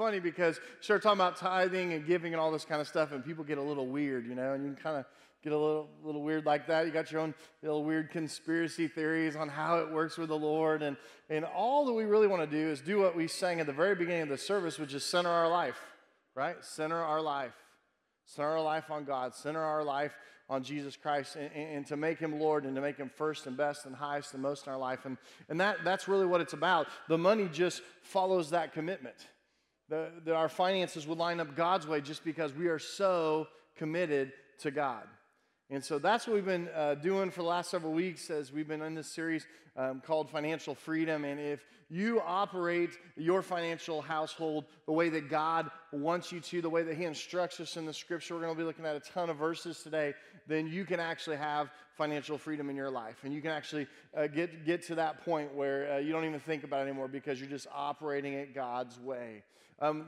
funny because you start talking about tithing and giving and all this kind of stuff, and people get a little weird, you know, and you can kind of get a little weird like that. You got your own little weird conspiracy theories on how it works with the Lord. And all that we really want to do is do what we sang at the very beginning of the service, which is center our life, right? Center our life. Center our life on God. Center our life on Jesus Christ, and to make him Lord and to make him first and best and highest and most in our life. And that's really what it's about. The money just follows that commitment. That our finances would line up God's way just because we are so committed to God. And so that's what we've been doing for the last several weeks as we've been in this series called Financial Freedom. And if you operate your financial household the way that God wants you to, the way that he instructs us in the Scripture, we're going to be looking at a ton of verses today, then you can actually have financial freedom in your life. And you can actually get to that point where you don't even think about it anymore because you're just operating it God's way.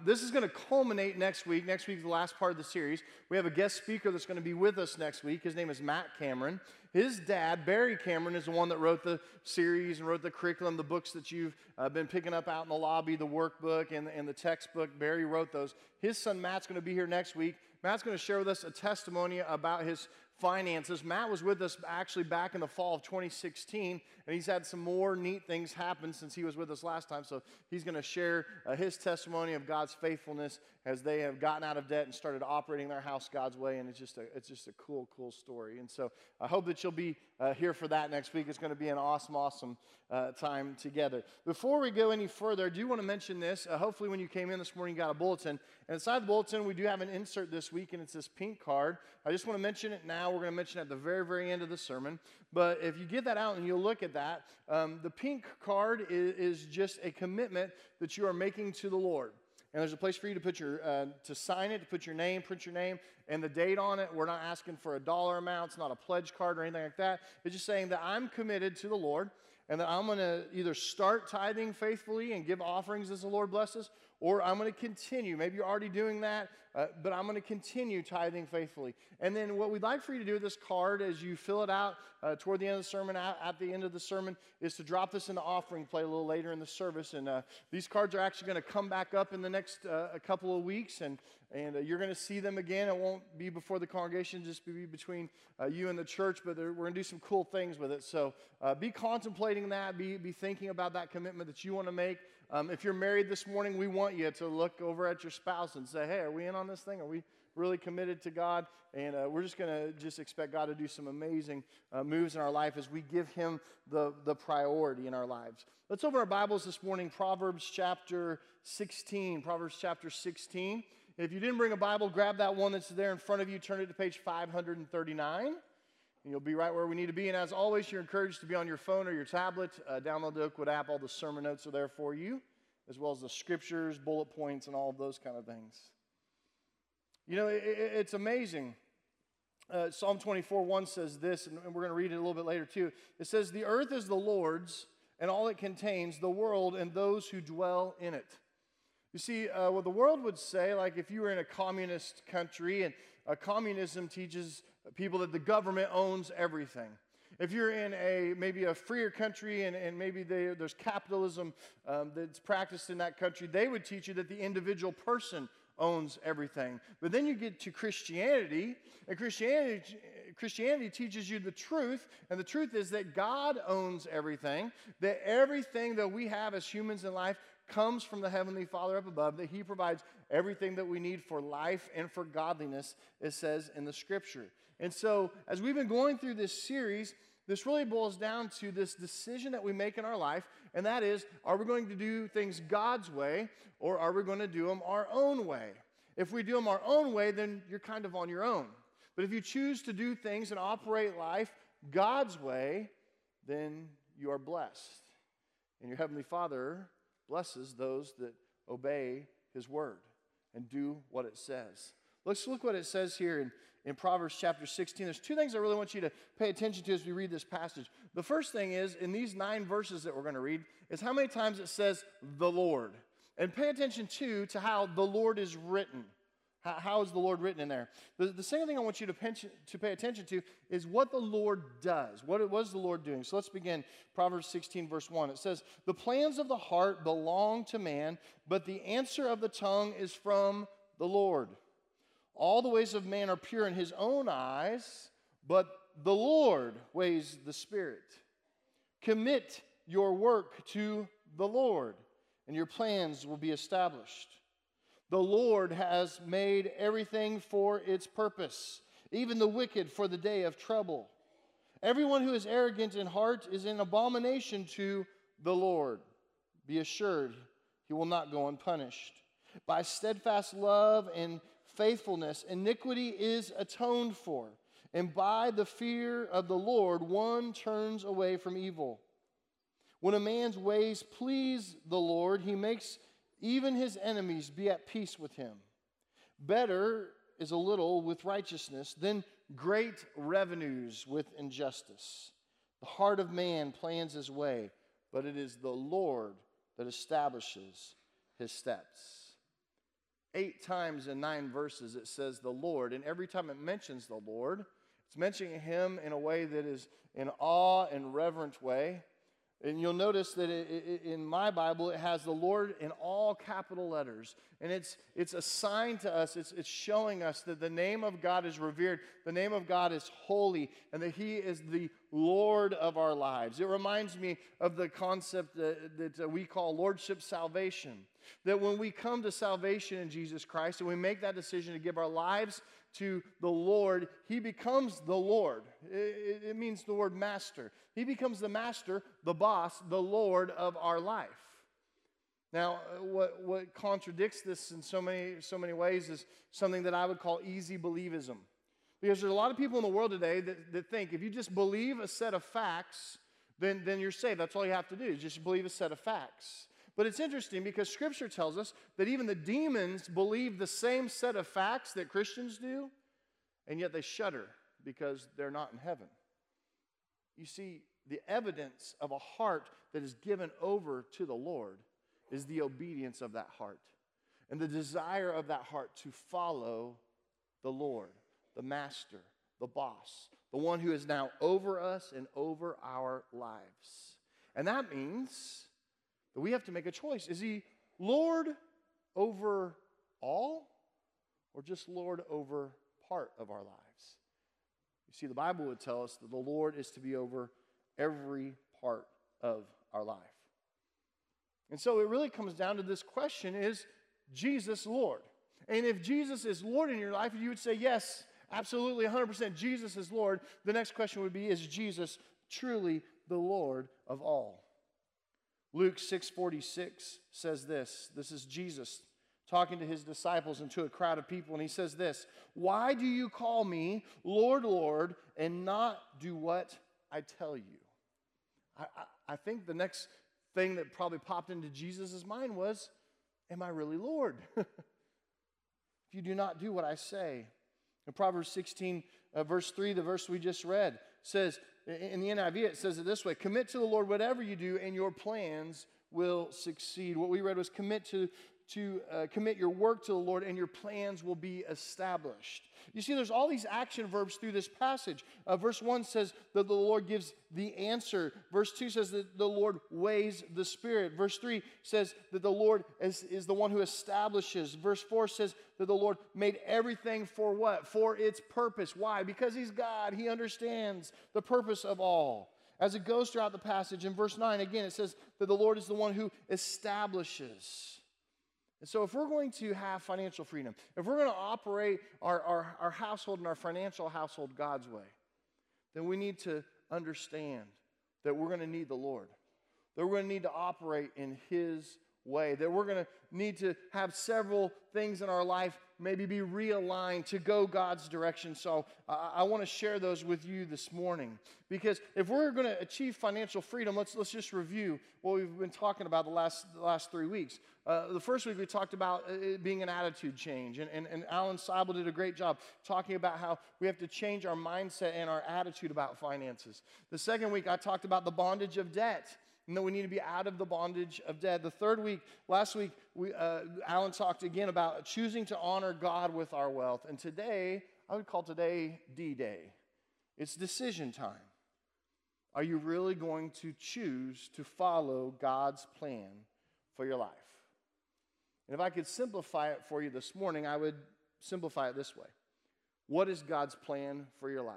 This is going to culminate next week. Next week is the last part of the series. We have a guest speaker that's going to be with us next week. His name is Matt Cameron. His dad, Barry Cameron, is the one that wrote the series and wrote the curriculum, the books that you've been picking up out in the lobby, the workbook and the textbook. Barry wrote those. His son Matt's going to be here next week. Matt's going to share with us a testimony about his finances. Matt was with us actually back in the fall of 2016, and he's had some more neat things happen since he was with us last time. So he's going to share his testimony of God's faithfulness as they have gotten out of debt and started operating their house God's way. And it's just a cool story. And so I hope that you'll be here for that next week. It's going to be an awesome time together. Before we go any further, I do want to mention this. Hopefully when you came in this morning, you got a bulletin. And inside the bulletin, we do have an insert this week, and it's this pink card. I just want to mention it now. We're going to mention it at the very end of the sermon. But if you get that out and you look at that, the pink card is just a commitment that you are making to the Lord. And there's a place for you to put your to sign it, to put your name, and the date on it. We're not asking for a dollar amount. It's not a pledge card or anything like that. It's just saying that I'm committed to the Lord and that I'm going to either start tithing faithfully and give offerings as the Lord blesses, or I'm going to continue. Maybe you're already doing that, but I'm going to continue tithing faithfully. And then what we'd like for you to do with this card as you fill it out toward the end of the sermon, at the end of the sermon, is to drop this in the offering plate a little later in the service. And these cards are actually going to come back up in the next a couple of weeks, and you're going to see them again. It won't be before the congregation, just be between you and the church, but we're going to do some cool things with it. So be contemplating that, be thinking about that commitment that you want to make. If you're married this morning, we want you to look over at your spouse and say, hey, are we in on this thing? Are we really committed to God? And we're just going to expect God to do some amazing moves in our life as we give him the priority in our lives. Let's open our Bibles this morning, Proverbs chapter 16. Proverbs chapter 16. If you didn't bring a Bible, grab that one that's there in front of you, turn it to page 539, and you'll be right where we need to be. And as always, you're encouraged to be on your phone or your tablet. Download the Oakwood app. All the sermon notes are there for you, as well as the scriptures, bullet points, and all of those kind of things. You know, it's amazing. Psalm 24:1 says this, and we're going to read it a little bit later too. It says, "The earth is the Lord's, and all it contains, the world and those who dwell in it." You see, what the world would say, like if you were in a communist country, and communism teaches people that the government owns everything. If you're in maybe a freer country and maybe there's capitalism that's practiced in that country, they would teach you that the individual person owns everything. But then you get to Christianity, and Christianity teaches you the truth, and the truth is that God owns everything, that everything that we have as humans in life comes from the Heavenly Father up above, that he provides everything that we need for life and for godliness, it says in the Scripture. And so, as we've been going through this series, this really boils down to this decision that we make in our life, and that is, are we going to do things God's way, or are we going to do them our own way? If we do them our own way, then you're kind of on your own. But if you choose to do things and operate life God's way, then you are blessed, and your Heavenly Father blesses those that obey his word and do what it says. Let's look what it says here in Proverbs chapter 16. There's two things I really want you to pay attention to as we read this passage. The first thing is, in these 9 verses that we're going to read, is how many times it says the Lord. And pay attention, too, to how the Lord is written. How is the Lord written in there? The second thing I want you to pay attention to is what the Lord does. What is the Lord doing? So let's begin Proverbs 16, verse 1. It says, "The plans of the heart belong to man, but the answer of the tongue is from the Lord. All the ways of man are pure in his own eyes, but the Lord weighs the spirit. Commit your work to the Lord, and your plans will be established. The Lord has made everything for its purpose, even the wicked for the day of trouble. Everyone who is arrogant in heart is an abomination to the Lord. Be assured, he will not go unpunished. By steadfast love and faithfulness, iniquity is atoned for, and by the fear of the Lord, one turns away from evil. When a man's ways please the Lord, he makes even his enemies be at peace with him. Better is a little with righteousness than great revenues with injustice. The heart of man plans his way, but it is the Lord that establishes his steps." 8 times in 9 verses it says the Lord, and every time it mentions the Lord, it's mentioning him in a way that is in awe and reverent way. And you'll notice that in my Bible, it has the Lord in all capital letters. And it's a sign to us. It's showing us that the name of God is revered. The name of God is holy. And that he is the Lord of our lives. It reminds me of the concept that we call lordship salvation. That when we come to salvation in Jesus Christ and we make that decision to give our lives to the Lord, he becomes the Lord. It means the word master. He becomes the master, the boss, the Lord of our life. Now, what contradicts this in so many ways is something that I would call easy believism. Because there's a lot of people in the world today that think if you just believe a set of facts, then you're saved. That's all you have to do is just believe a set of facts. But it's interesting because Scripture tells us that even the demons believe the same set of facts that Christians do, and yet they shudder because they're not in heaven. You see, the evidence of a heart that is given over to the Lord is the obedience of that heart and the desire of that heart to follow the Lord, the master, the boss, the one who is now over us and over our lives. And that means that we have to make a choice. Is he Lord over all or just Lord over part of our lives? You see, the Bible would tell us that the Lord is to be over every part of our life. And so it really comes down to this question, is Jesus Lord? And if Jesus is Lord in your life, you would say, yes, absolutely, 100% Jesus is Lord. The next question would be, is Jesus truly the Lord of all? Luke 6:46 says this. This is Jesus talking to his disciples and to a crowd of people, and he says this, "Why do you call me Lord, Lord, and not do what I tell you?" I think the next thing that probably popped into Jesus' mind was, am I really Lord? If you do not do what I say. In Proverbs 16, verse 3, the verse we just read, says, in the NIV, it says it this way, "Commit to the Lord whatever you do, and your plans will succeed." What we read was commit your work to the Lord, and your plans will be established. You see, there's all these action verbs through this passage. Verse 1 says that the Lord gives the answer. Verse 2 says that the Lord weighs the spirit. Verse 3 says that the Lord is the one who establishes. Verse 4 says that the Lord made everything for what? For its purpose. Why? Because he's God. He understands the purpose of all. As it goes throughout the passage, in verse 9, again, it says that the Lord is the one who establishes. And so if we're going to have financial freedom, if we're going to operate our household and our financial household God's way, then we need to understand that we're going to need the Lord, that we're going to need to operate in his way, that we're going to need to have several things in our life maybe be realigned to go God's direction. So I want to share those with you this morning, because if we're going to achieve financial freedom, let's just review what we've been talking about the last 3 weeks. The first week we talked about it being an attitude change, and Alan Seibel did a great job talking about how we have to change our mindset and our attitude about finances. The second week I talked about the bondage of debt and that we need to be out of the bondage of debt. The third week, last week, Alan talked again about choosing to honor God with our wealth. And today, I would call today D-Day. It's decision time. Are you really going to choose to follow God's plan for your life? And if I could simplify it for you this morning, I would simplify it this way. What is God's plan for your life?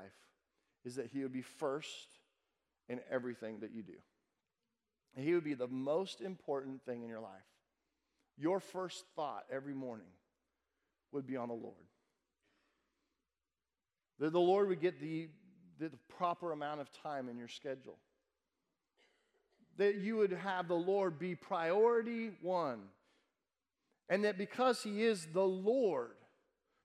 Is that he would be first in everything that you do. He would be the most important thing in your life. Your first thought every morning would be on the Lord. That the Lord would get the proper amount of time in your schedule. That you would have the Lord be priority one. And that because he is the Lord,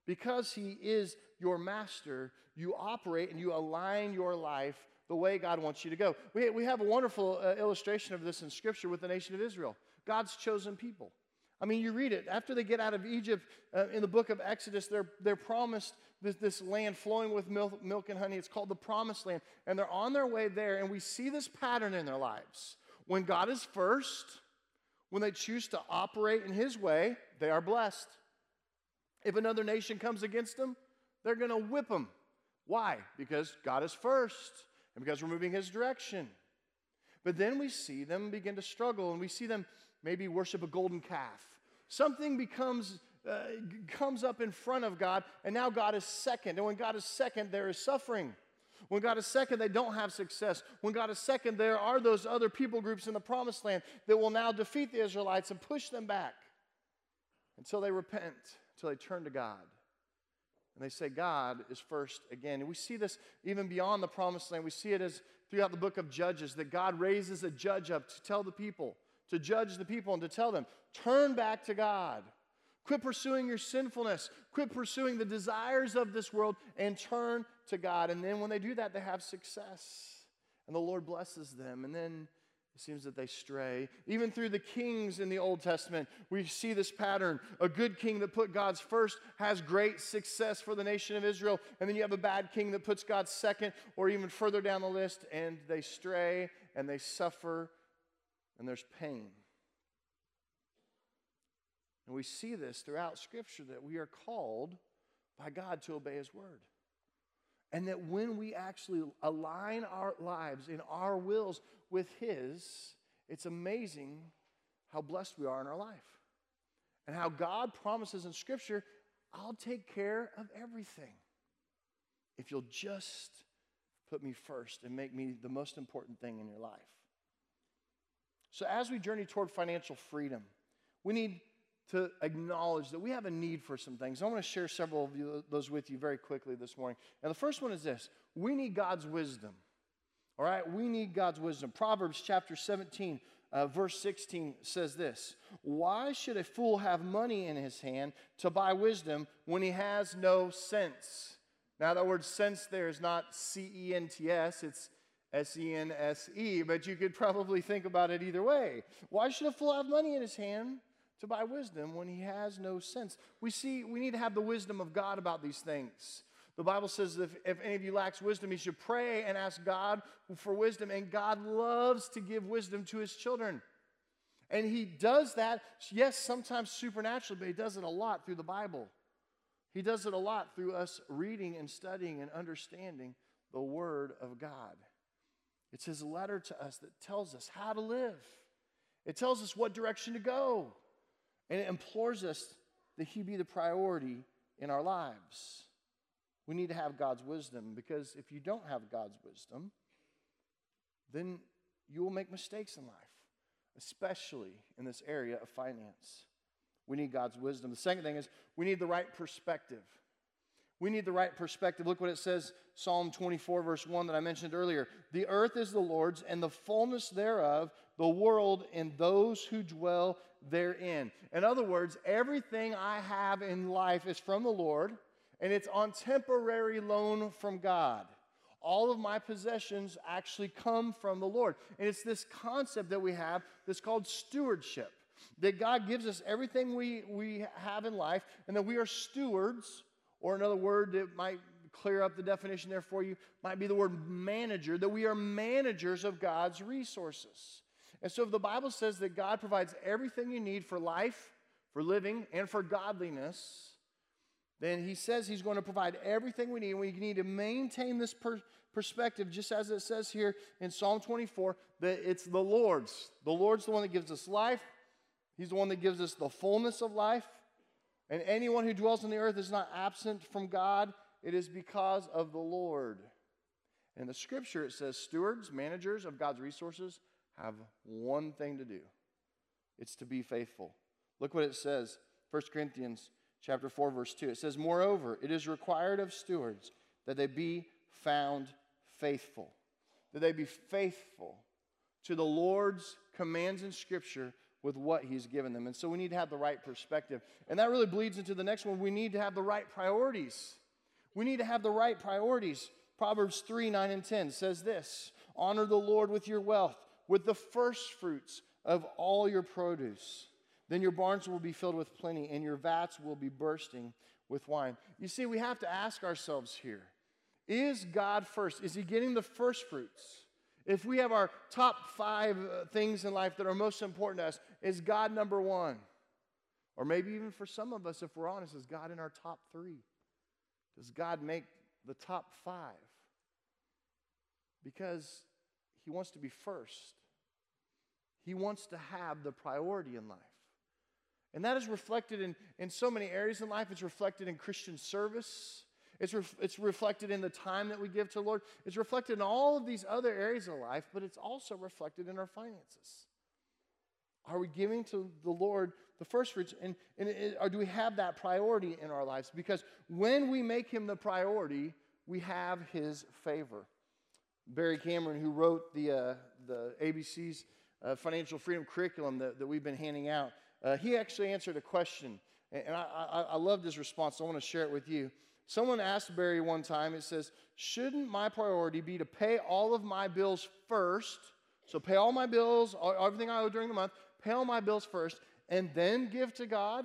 because he is your master, you operate and you align your life the way God wants you to go. We have a wonderful illustration of this in Scripture with the nation of Israel, God's chosen people. I mean, you read it. After they get out of Egypt, in the book of Exodus, they're promised this land flowing with milk and honey. It's called the Promised Land. And they're on their way there, and we see this pattern in their lives. When God is first, when they choose to operate in his way, they are blessed. If another nation comes against them, they're going to whip them. Why? Because God is first and because we're moving his direction. But then we see them begin to struggle, and we see them maybe worship a golden calf. Something comes up in front of God, and now God is second. And when God is second, there is suffering. When God is second, they don't have success. When God is second, there are those other people groups in the Promised Land that will now defeat the Israelites and push them back until they repent, until they turn to God. And they say God is first again. And we see this even beyond the Promised Land. We see it as throughout the book of Judges that God raises a judge up to tell the people, to judge the people and to tell them, turn back to God. Quit pursuing your sinfulness. Quit pursuing the desires of this world and turn to God. And then when they do that, they have success. And the Lord blesses them. And then it seems that they stray. Even through the kings in the Old Testament, we see this pattern. A good king that put God's first has great success for the nation of Israel. And then you have a bad king that puts God second or even further down the list. And they stray and they suffer and there's pain. And we see this throughout Scripture that we are called by God to obey his word. And that when we actually align our lives and our wills with his, it's amazing how blessed we are in our life. And how God promises in Scripture, I'll take care of everything if you'll just put me first and make me the most important thing in your life. So as we journey toward financial freedom, we need to acknowledge that we have a need for some things. I want to share several of those with you very quickly this morning. And the first one is this. We need God's wisdom. All right? We need God's wisdom. Proverbs chapter 17, verse 16 says this. Why should a fool have money in his hand to buy wisdom when he has no sense? Now, that word sense there is not C-E-N-T-S. It's S-E-N-S-E. But you could probably think about it either way. Why should a fool have money in his hand to buy wisdom when he has no sense? We need to have the wisdom of God about these things. The Bible says that if any of you lacks wisdom, he should pray and ask God for wisdom. And God loves to give wisdom to his children. And he does that, yes, sometimes supernaturally, but he does it a lot through the Bible. He does it a lot through us reading and studying and understanding the Word of God. It's his letter to us that tells us how to live. It tells us what direction to go. And it implores us that he be the priority in our lives. We need to have God's wisdom, because if you don't have God's wisdom, then you will make mistakes in life, especially in this area of finance. We need God's wisdom. The second thing is we need the right perspective. We need the right perspective. Look what it says, Psalm 24, verse 1 that I mentioned earlier. The earth is the Lord's and the fullness thereof, the world and those who dwell therein. In other words, everything I have in life is from the Lord, and it's on temporary loan from God. All of my possessions actually come from the Lord. And it's this concept that we have that's called stewardship, that God gives us everything we have in life, and that we are stewards. Or another word that might clear up the definition there for you might be the word manager, that we are managers of God's resources. And so if the Bible says that God provides everything you need for life, for living, and for godliness, then he says he's going to provide everything we need. We need to maintain this perspective, just as it says here in Psalm 24, that it's the Lord's. The Lord's the one that gives us life. He's the one that gives us the fullness of life. And anyone who dwells on the earth is not absent from God. It is because of the Lord. In the scripture, it says stewards, managers of God's resources, have one thing to do. It's to be faithful. Look what it says, 1 Corinthians chapter 4, verse 2. It says, moreover, it is required of stewards that they be found faithful. That they be faithful to the Lord's commands in scripture with what he's given them. And so we need to have the right perspective. And that really bleeds into the next one. We need to have the right priorities. We need to have the right priorities. Proverbs 3, 9, and 10 says this, honor the Lord with your wealth, with the first fruits of all your produce. Then your barns will be filled with plenty, and your vats will be bursting with wine. You see, we have to ask ourselves here, is God first? Is he getting the first fruits? If we have our top 5 things in life that are most important to us, is God number 1? Or maybe even for some of us, if we're honest, is God in our top 3? Does God make the top 5? Because he wants to be first. He wants to have the priority in life. And that is reflected in so many areas in life. It's reflected in Christian service. It's reflected in the time that we give to the Lord. It's reflected in all of these other areas of life, but it's also reflected in our finances. Are we giving to the Lord the first fruits? Or do we have that priority in our lives? Because when we make him the priority, we have his favor. Barry Cameron, who wrote the ABC's financial freedom curriculum that we've been handing out, he actually answered a question. And I loved his response. So I want to share it with you. Someone asked Barry one time, it says, shouldn't my priority be to pay all of my bills first? So pay all my bills, everything I owe during the month, pay all my bills first, and then give to God?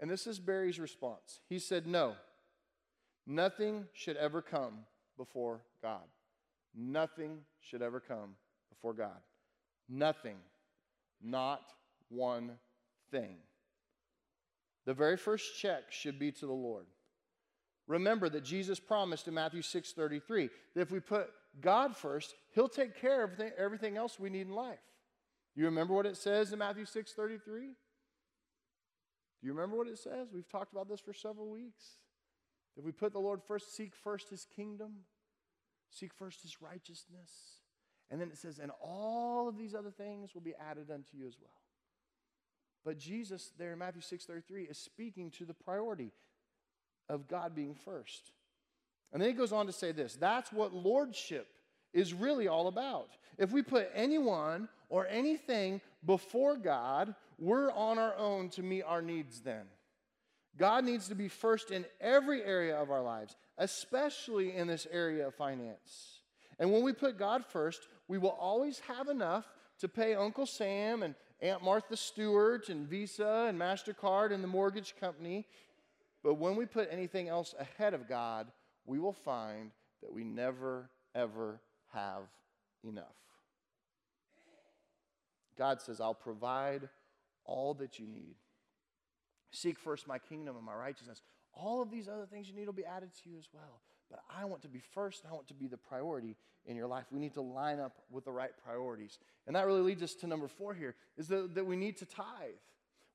And this is Barry's response. He said, no, nothing should ever come before God. Nothing should ever come before God. Nothing, not one thing. The very first check should be to the Lord. Remember that Jesus promised in Matthew 6:33 that if we put God first, he'll take care of everything else we need in life. You remember what it says in Matthew 6:33? Do you remember what it says? We've talked about this for several weeks. If we put the Lord first, seek first his kingdom, seek first his righteousness. And then it says, and all of these other things will be added unto you as well. But Jesus there in Matthew 6:33 is speaking to the priority of God being first. And then he goes on to say this, that's what lordship is really all about. If we put anyone or anything before God, we're on our own to meet our needs then. God needs to be first in every area of our lives, especially in this area of finance. And when we put God first, we will always have enough to pay Uncle Sam and Aunt Martha Stewart and Visa and MasterCard and the mortgage company. But when we put anything else ahead of God, we will find that we never, ever have enough. God says, I'll provide all that you need. Seek first my kingdom and my righteousness. All of these other things you need will be added to you as well. But I want to be first, and I want to be the priority in your life. We need to line up with the right priorities. And that really leads us to number 4 here, is that we need to tithe.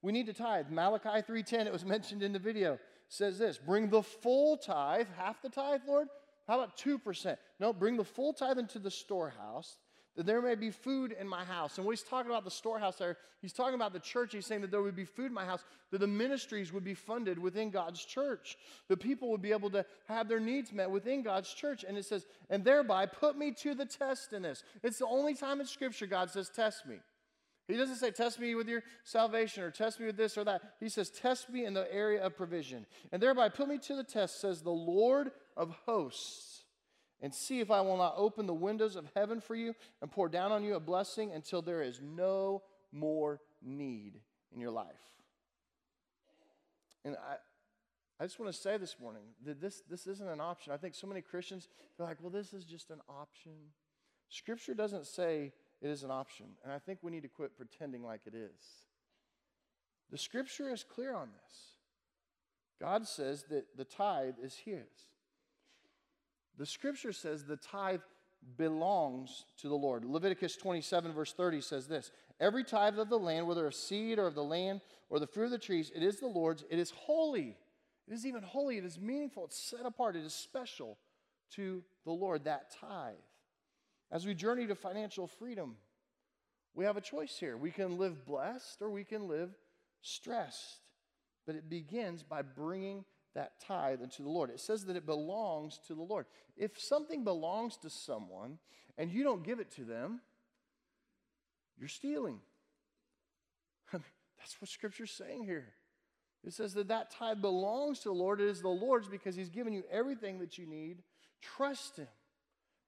We need to tithe. Malachi 3:10, it was mentioned in the video, says this, bring the full tithe, half the tithe, Lord? How about 2%? No, bring the full tithe into the storehouse, that there may be food in my house. And when he's talking about the storehouse there, he's talking about the church. He's saying that there would be food in my house, that the ministries would be funded within God's church. The people would be able to have their needs met within God's church. And it says, and thereby put me to the test in this. It's the only time in Scripture God says, test me. He doesn't say, test me with your salvation or test me with this or that. He says, test me in the area of provision. And thereby put me to the test, says the Lord of hosts, and see if I will not open the windows of heaven for you and pour down on you a blessing until there is no more need in your life. And I just want to say this morning that this isn't an option. I think so many Christians, they're like, well, this is just an option. Scripture doesn't say It is an option. And I think we need to quit pretending like it is. The scripture is clear on this. God says that the tithe is his. The scripture says the tithe belongs to the Lord. Leviticus 27 verse 30 says this, every tithe of the land, whether of seed or of the land or the fruit of the trees, it is the Lord's. It is holy. It is even holy. It is meaningful. It's set apart. It is special to the Lord, that tithe. As we journey to financial freedom, we have a choice here. We can live blessed or we can live stressed. But it begins by bringing that tithe unto the Lord. It says that it belongs to the Lord. If something belongs to someone and you don't give it to them, you're stealing. That's what Scripture's saying here. It says that that tithe belongs to the Lord. It is the Lord's because he's given you everything that you need. Trust him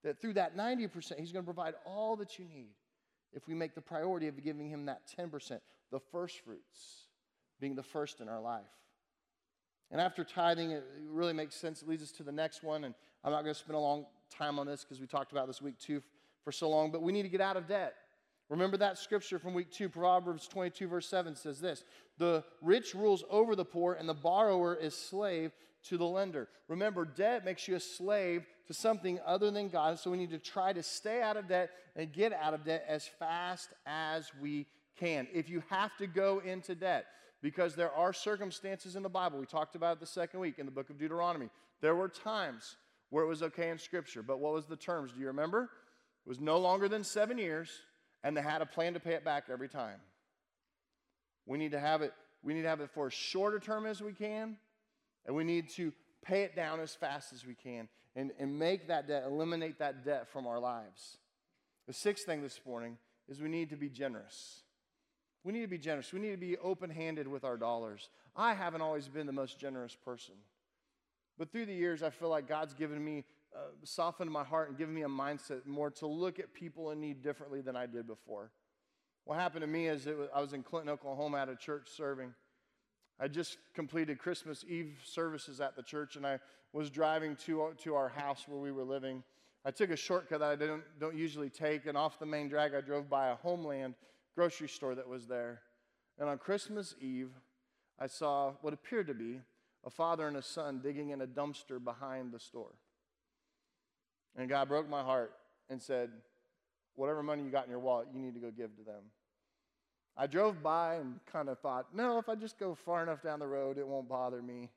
that through that 90%, he's going to provide all that you need if we make the priority of giving him that 10%, the first fruits being the first in our life. And after tithing, it really makes sense. It leads us to the next one, and I'm not going to spend a long time on this because we talked about this week two for so long, but we need to get out of debt. Remember that scripture from week two, Proverbs 22, verse 7 says this, the rich rules over the poor and the borrower is slave to the lender. Remember, debt makes you a slave to something other than God, so we need to try to stay out of debt and get out of debt as fast as we can. If you have to go into debt, because there are circumstances in the Bible, we talked about it the second week in the book of Deuteronomy, there were times where it was okay in Scripture, but what was the terms? Do you remember? It was no longer than 7 years. And they had a plan to pay it back every time. We need to have it for as short a term as we can, and we need to pay it down as fast as we can and make that debt, eliminate that debt from our lives. The sixth thing this morning is we need to be generous. We need to be generous. We need to be open-handed with our dollars. I haven't always been the most generous person. But through the years, I feel like God's given me softened my heart and given me a mindset more to look at people in need differently than I did before. What happened to me is I was in Clinton, Oklahoma at a church serving. I just completed Christmas Eve services at the church, and I was driving to our house where we were living. I took a shortcut that I don't usually take, and off the main drag I drove by a Homeland grocery store that was there. And on Christmas Eve, I saw what appeared to be a father and a son digging in a dumpster behind the store. And God broke my heart and said, whatever money you got in your wallet, you need to go give to them. I drove by and kind of thought, no, if I just go far enough down the road, it won't bother me.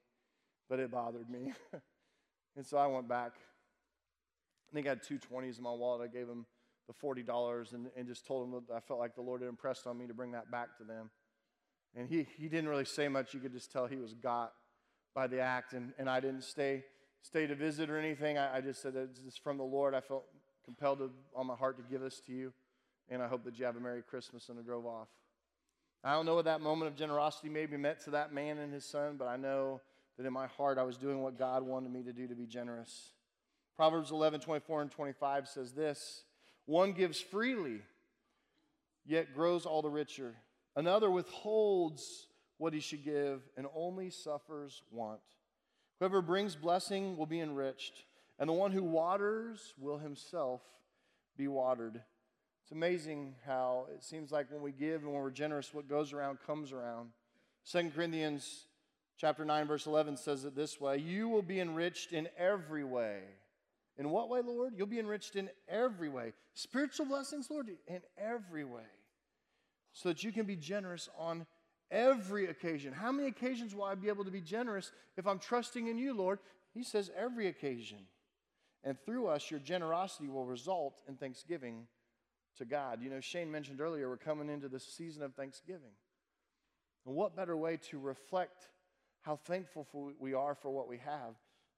But it bothered me. And so I went back. I think I had $2.20s in my wallet. I gave them the $40 and just told them that I felt like the Lord had impressed on me to bring that back to them. And he didn't really say much. You could just tell he was got by the act, and I didn't stay to visit or anything. I just said, this is from the Lord. I felt compelled on my heart to give this to you, and I hope that you have a Merry Christmas, and I drove off. I don't know what that moment of generosity maybe meant to that man and his son, but I know that in my heart I was doing what God wanted me to do to be generous. Proverbs 11, 24 and 25 says this, one gives freely, yet grows all the richer. Another withholds what he should give and only suffers want. Whoever brings blessing will be enriched, and the one who waters will himself be watered. It's amazing how it seems like when we give and when we're generous, what goes around comes around. 2 Corinthians chapter 9, verse 11 says it this way, you will be enriched in every way. In what way, Lord? You'll be enriched in every way. Spiritual blessings, Lord, in every way, so that you can be generous on every occasion. How many occasions will I be able to be generous if I'm trusting in you, Lord? He says every occasion. And through us, your generosity will result in thanksgiving to God. You know, Shane mentioned earlier, we're coming into the season of Thanksgiving. And what better way to reflect how thankful we are for what we have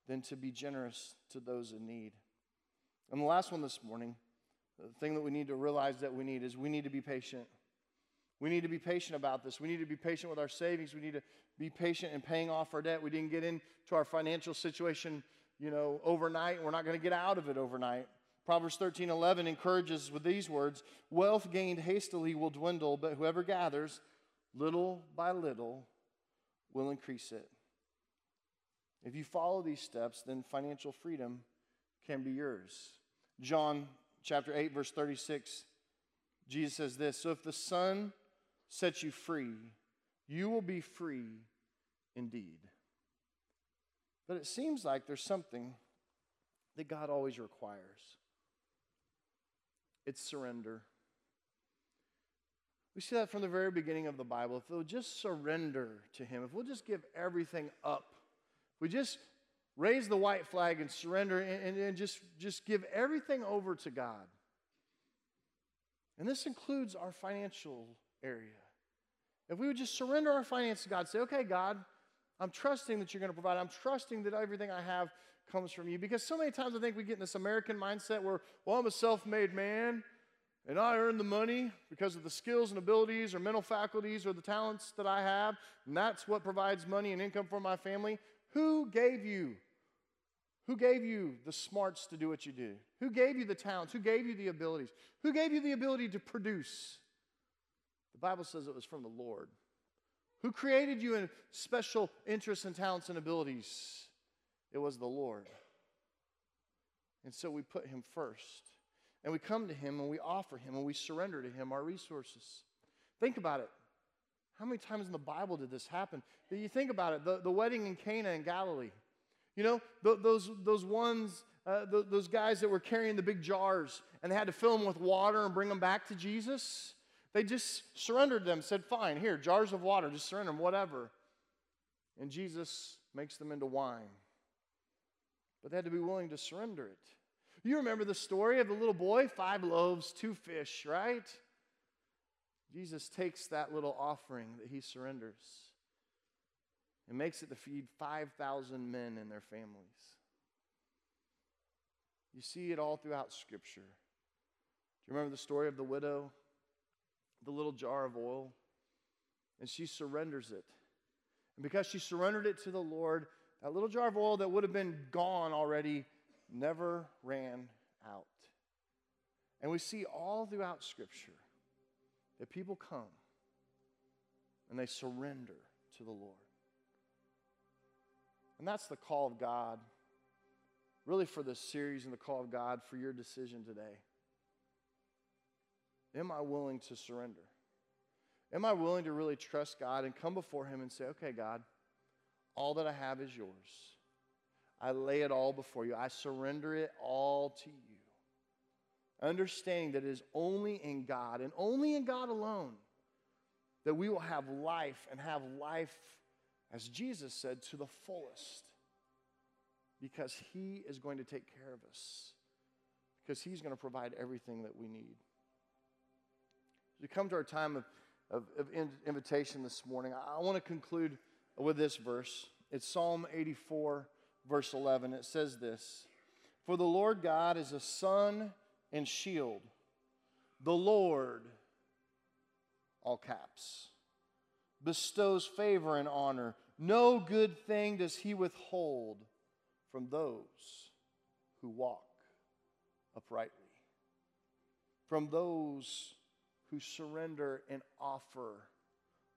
than to be generous to those in need? And the last one this morning, the thing that we need to realize that we need is we need to be patient. We need to be patient about this. We need to be patient with our savings. We need to be patient in paying off our debt. We didn't get into our financial situation, overnight. We're not going to get out of it overnight. Proverbs 13:11 encourages with these words, wealth gained hastily will dwindle, but whoever gathers little by little will increase it. If you follow these steps, then financial freedom can be yours. John chapter 8, verse 36 Jesus says this, so if the Son sets you free, you will be free indeed. But it seems like there's something that God always requires. It's surrender. We see that from the very beginning of the Bible. If we'll just surrender to Him, if we'll just give everything up, if we just raise the white flag and surrender and just give everything over to God. And this includes our financial area. If we would just surrender our finances to God, say, okay, God, I'm trusting that you're going to provide. I'm trusting that everything I have comes from you. Because so many times I think we get in this American mindset where, well, I'm a self-made man, and I earn the money because of the skills and abilities or mental faculties or the talents that I have, and that's what provides money and income for my family. Who gave you? Who gave you the smarts to do what you do? Who gave you the talents? Who gave you the abilities? Who gave you the ability to produce? The Bible says it was from the Lord. Who created you in special interests and talents and abilities? It was the Lord. And so we put Him first. And we come to Him and we offer Him and we surrender to Him our resources. Think about it. How many times in the Bible did this happen? You think about it, the wedding in Cana in Galilee. You know, those guys that were carrying the big jars and they had to fill them with water and bring them back to Jesus. They just surrendered them, said, fine, here, jars of water, just surrender them, whatever. And Jesus makes them into wine. But they had to be willing to surrender it. You remember the story of the little boy, 5 loaves, 2 fish, right? Jesus takes that little offering that he surrenders and makes it to feed 5,000 men and their families. You see it all throughout Scripture. Do you remember the story of the widow? The little jar of oil. And she surrenders it. And because she surrendered it to the Lord, that little jar of oil that would have been gone already never ran out. And we see all throughout Scripture that people come and they surrender to the Lord. And that's the call of God, really, for this series, and the call of God for your decision today. Am I willing to surrender? Am I willing to really trust God and come before Him and say, okay, God, all that I have is yours. I lay it all before you. I surrender it all to you. Understanding that it is only in God and only in God alone that we will have life and have life, as Jesus said, to the fullest. Because He is going to take care of us. Because He's going to provide everything that we need. We come to our time of invitation this morning. I want to conclude with this verse. It's Psalm 84, verse 11. It says this, for the Lord God is a sun and shield. The Lord, all caps, bestows favor and honor. No good thing does He withhold from those who walk uprightly, from those who surrender and offer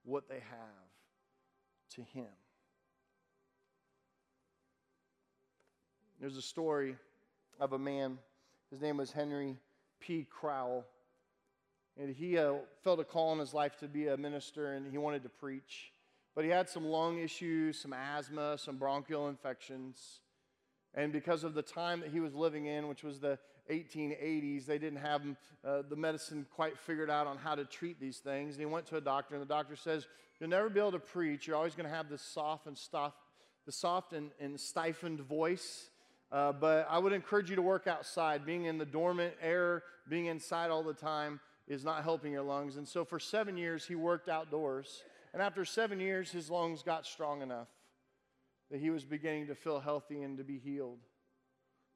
what they have to Him. There's a story of a man. His name was Henry P. Crowell. And he felt a call in his life to be a minister, and he wanted to preach. But he had some lung issues, some asthma, some bronchial infections. And because of the time that he was living in, which was the 1880s, they didn't have the medicine quite figured out on how to treat these things. And he went to a doctor, and the doctor says, you'll never be able to preach. You're always going to have this soft and stifled voice. But I would encourage you to work outside. Being in the dormant air, being inside all the time is not helping your lungs. And so for 7 years, he worked outdoors. And after 7 years, his lungs got strong enough that he was beginning to feel healthy and to be healed.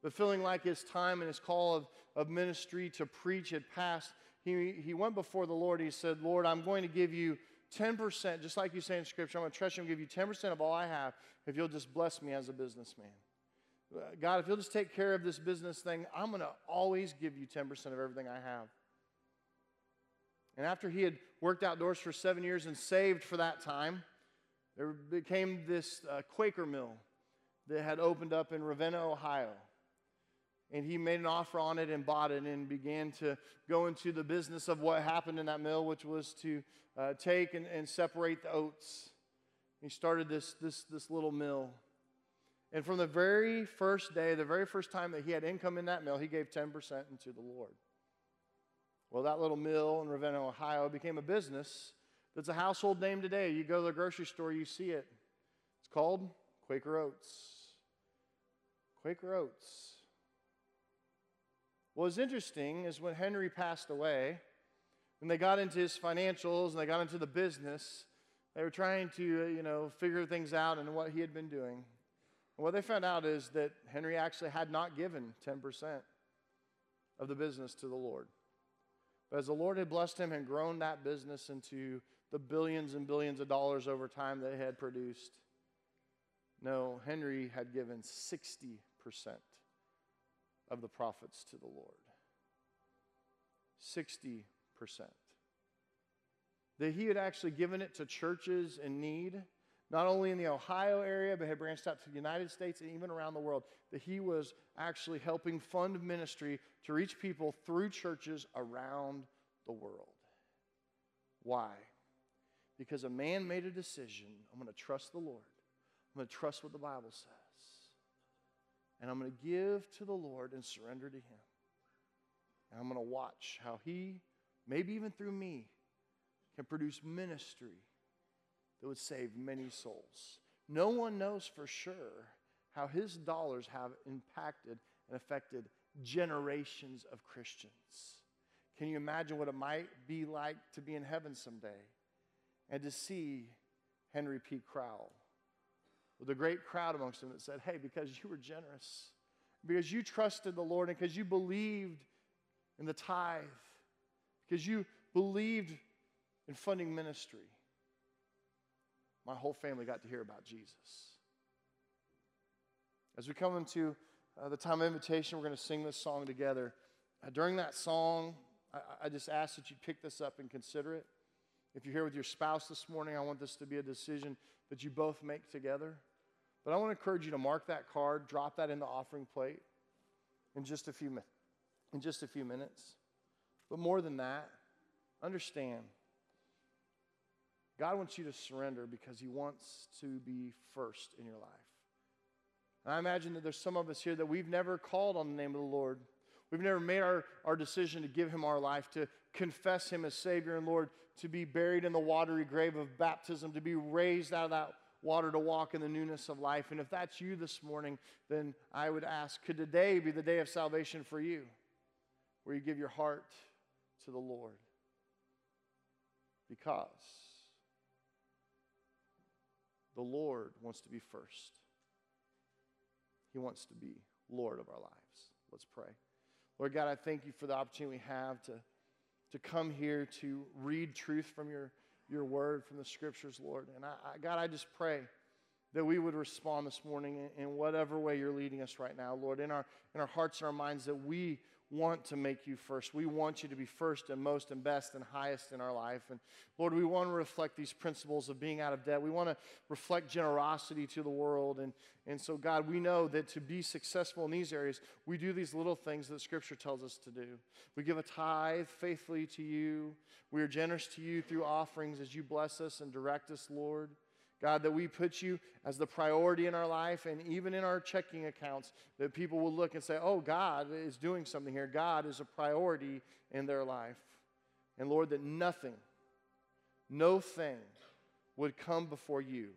But feeling like his time and his call of ministry to preach had passed, he went before the Lord. He said, Lord, I'm going to give you 10%, just like you say in Scripture. I'm going to trust you and give you 10% of all I have if you'll just bless me as a businessman. God, if you'll just take care of this business thing, I'm going to always give you 10% of everything I have. And after he had worked outdoors for 7 years and saved for that time, there became this Quaker mill that had opened up in Ravenna, Ohio. And he made an offer on it and bought it and began to go into the business of what happened in that mill, which was to take and separate the oats. He started this little mill. And from the very first day, the very first time that he had income in that mill, he gave 10% into the Lord. Well, that little mill in Ravenna, Ohio became a business that's a household name today. You go to the grocery store, you see it. It's called Quaker Oats. Quaker Oats. What was interesting is when Henry passed away, and they got into his financials and they got into the business, they were trying to, figure things out and what he had been doing. And what they found out is that Henry actually had not given 10% of the business to the Lord. But as the Lord had blessed him and grown that business into the billions and billions of dollars over time that it had produced, no, Henry had given 60% of the profits to the Lord. 60%. That he had actually given it to churches in need, not only in the Ohio area, but had branched out to the United States and even around the world. That he was actually helping fund ministry to reach people through churches around the world. Why? Because a man made a decision, I'm going to trust the Lord. I'm going to trust what the Bible says. And I'm going to give to the Lord and surrender to Him. And I'm going to watch how He, maybe even through me, can produce ministry that would save many souls. No one knows for sure how His dollars have impacted and affected generations of Christians. Can you imagine what it might be like to be in heaven someday and to see Henry P. Crowell? With a great crowd amongst them that said, hey, because you were generous, because you trusted the Lord, and because you believed in the tithe, because you believed in funding ministry, my whole family got to hear about Jesus. As we come into the time of invitation, we're going to sing this song together. During that song, I just ask that you pick this up and consider it. If you're here with your spouse this morning, I want this to be a decision that you both make together. But I want to encourage you to mark that card, drop that in the offering plate in just a few minutes. But more than that, understand, God wants you to surrender because He wants to be first in your life. And I imagine that there's some of us here that we've never called on the name of the Lord. We've never made our decision to give Him our life, to confess Him as Savior and Lord, to be buried in the watery grave of baptism, to be raised out of that water to walk in the newness of life. And if that's you this morning, then I would ask, could today be the day of salvation for you, where you give your heart to the Lord? Because the Lord wants to be first. He wants to be Lord of our lives. Let's pray. Lord God, I thank You for the opportunity we have to come here to read truth from your word, from the Scriptures, Lord. And God, I just pray that we would respond this morning in whatever way You're leading us right now, Lord, in our hearts and our minds, that we want to make You first. We want You to be first and most and best and highest in our life. And Lord, we want to reflect these principles of being out of debt. We want to reflect generosity to the world. And so, God, we know that to be successful in these areas, we do these little things that Scripture tells us to do. We give a tithe faithfully to You. We are generous to You through offerings as You bless us and direct us, Lord. God, that we put You as the priority in our life and even in our checking accounts, that people will look and say, oh, God is doing something here. God is a priority in their life. And Lord, that nothing, no thing would come before You,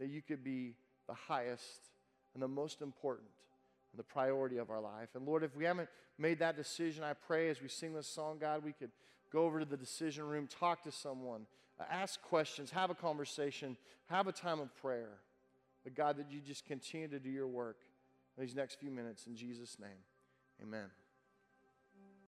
that You could be the highest and the most important and the priority of our life. And Lord, if we haven't made that decision, I pray as we sing this song, God, we could go over to the decision room, talk to someone, ask questions, have a conversation, have a time of prayer. But God, that You just continue to do Your work in these next few minutes. In Jesus' name, amen.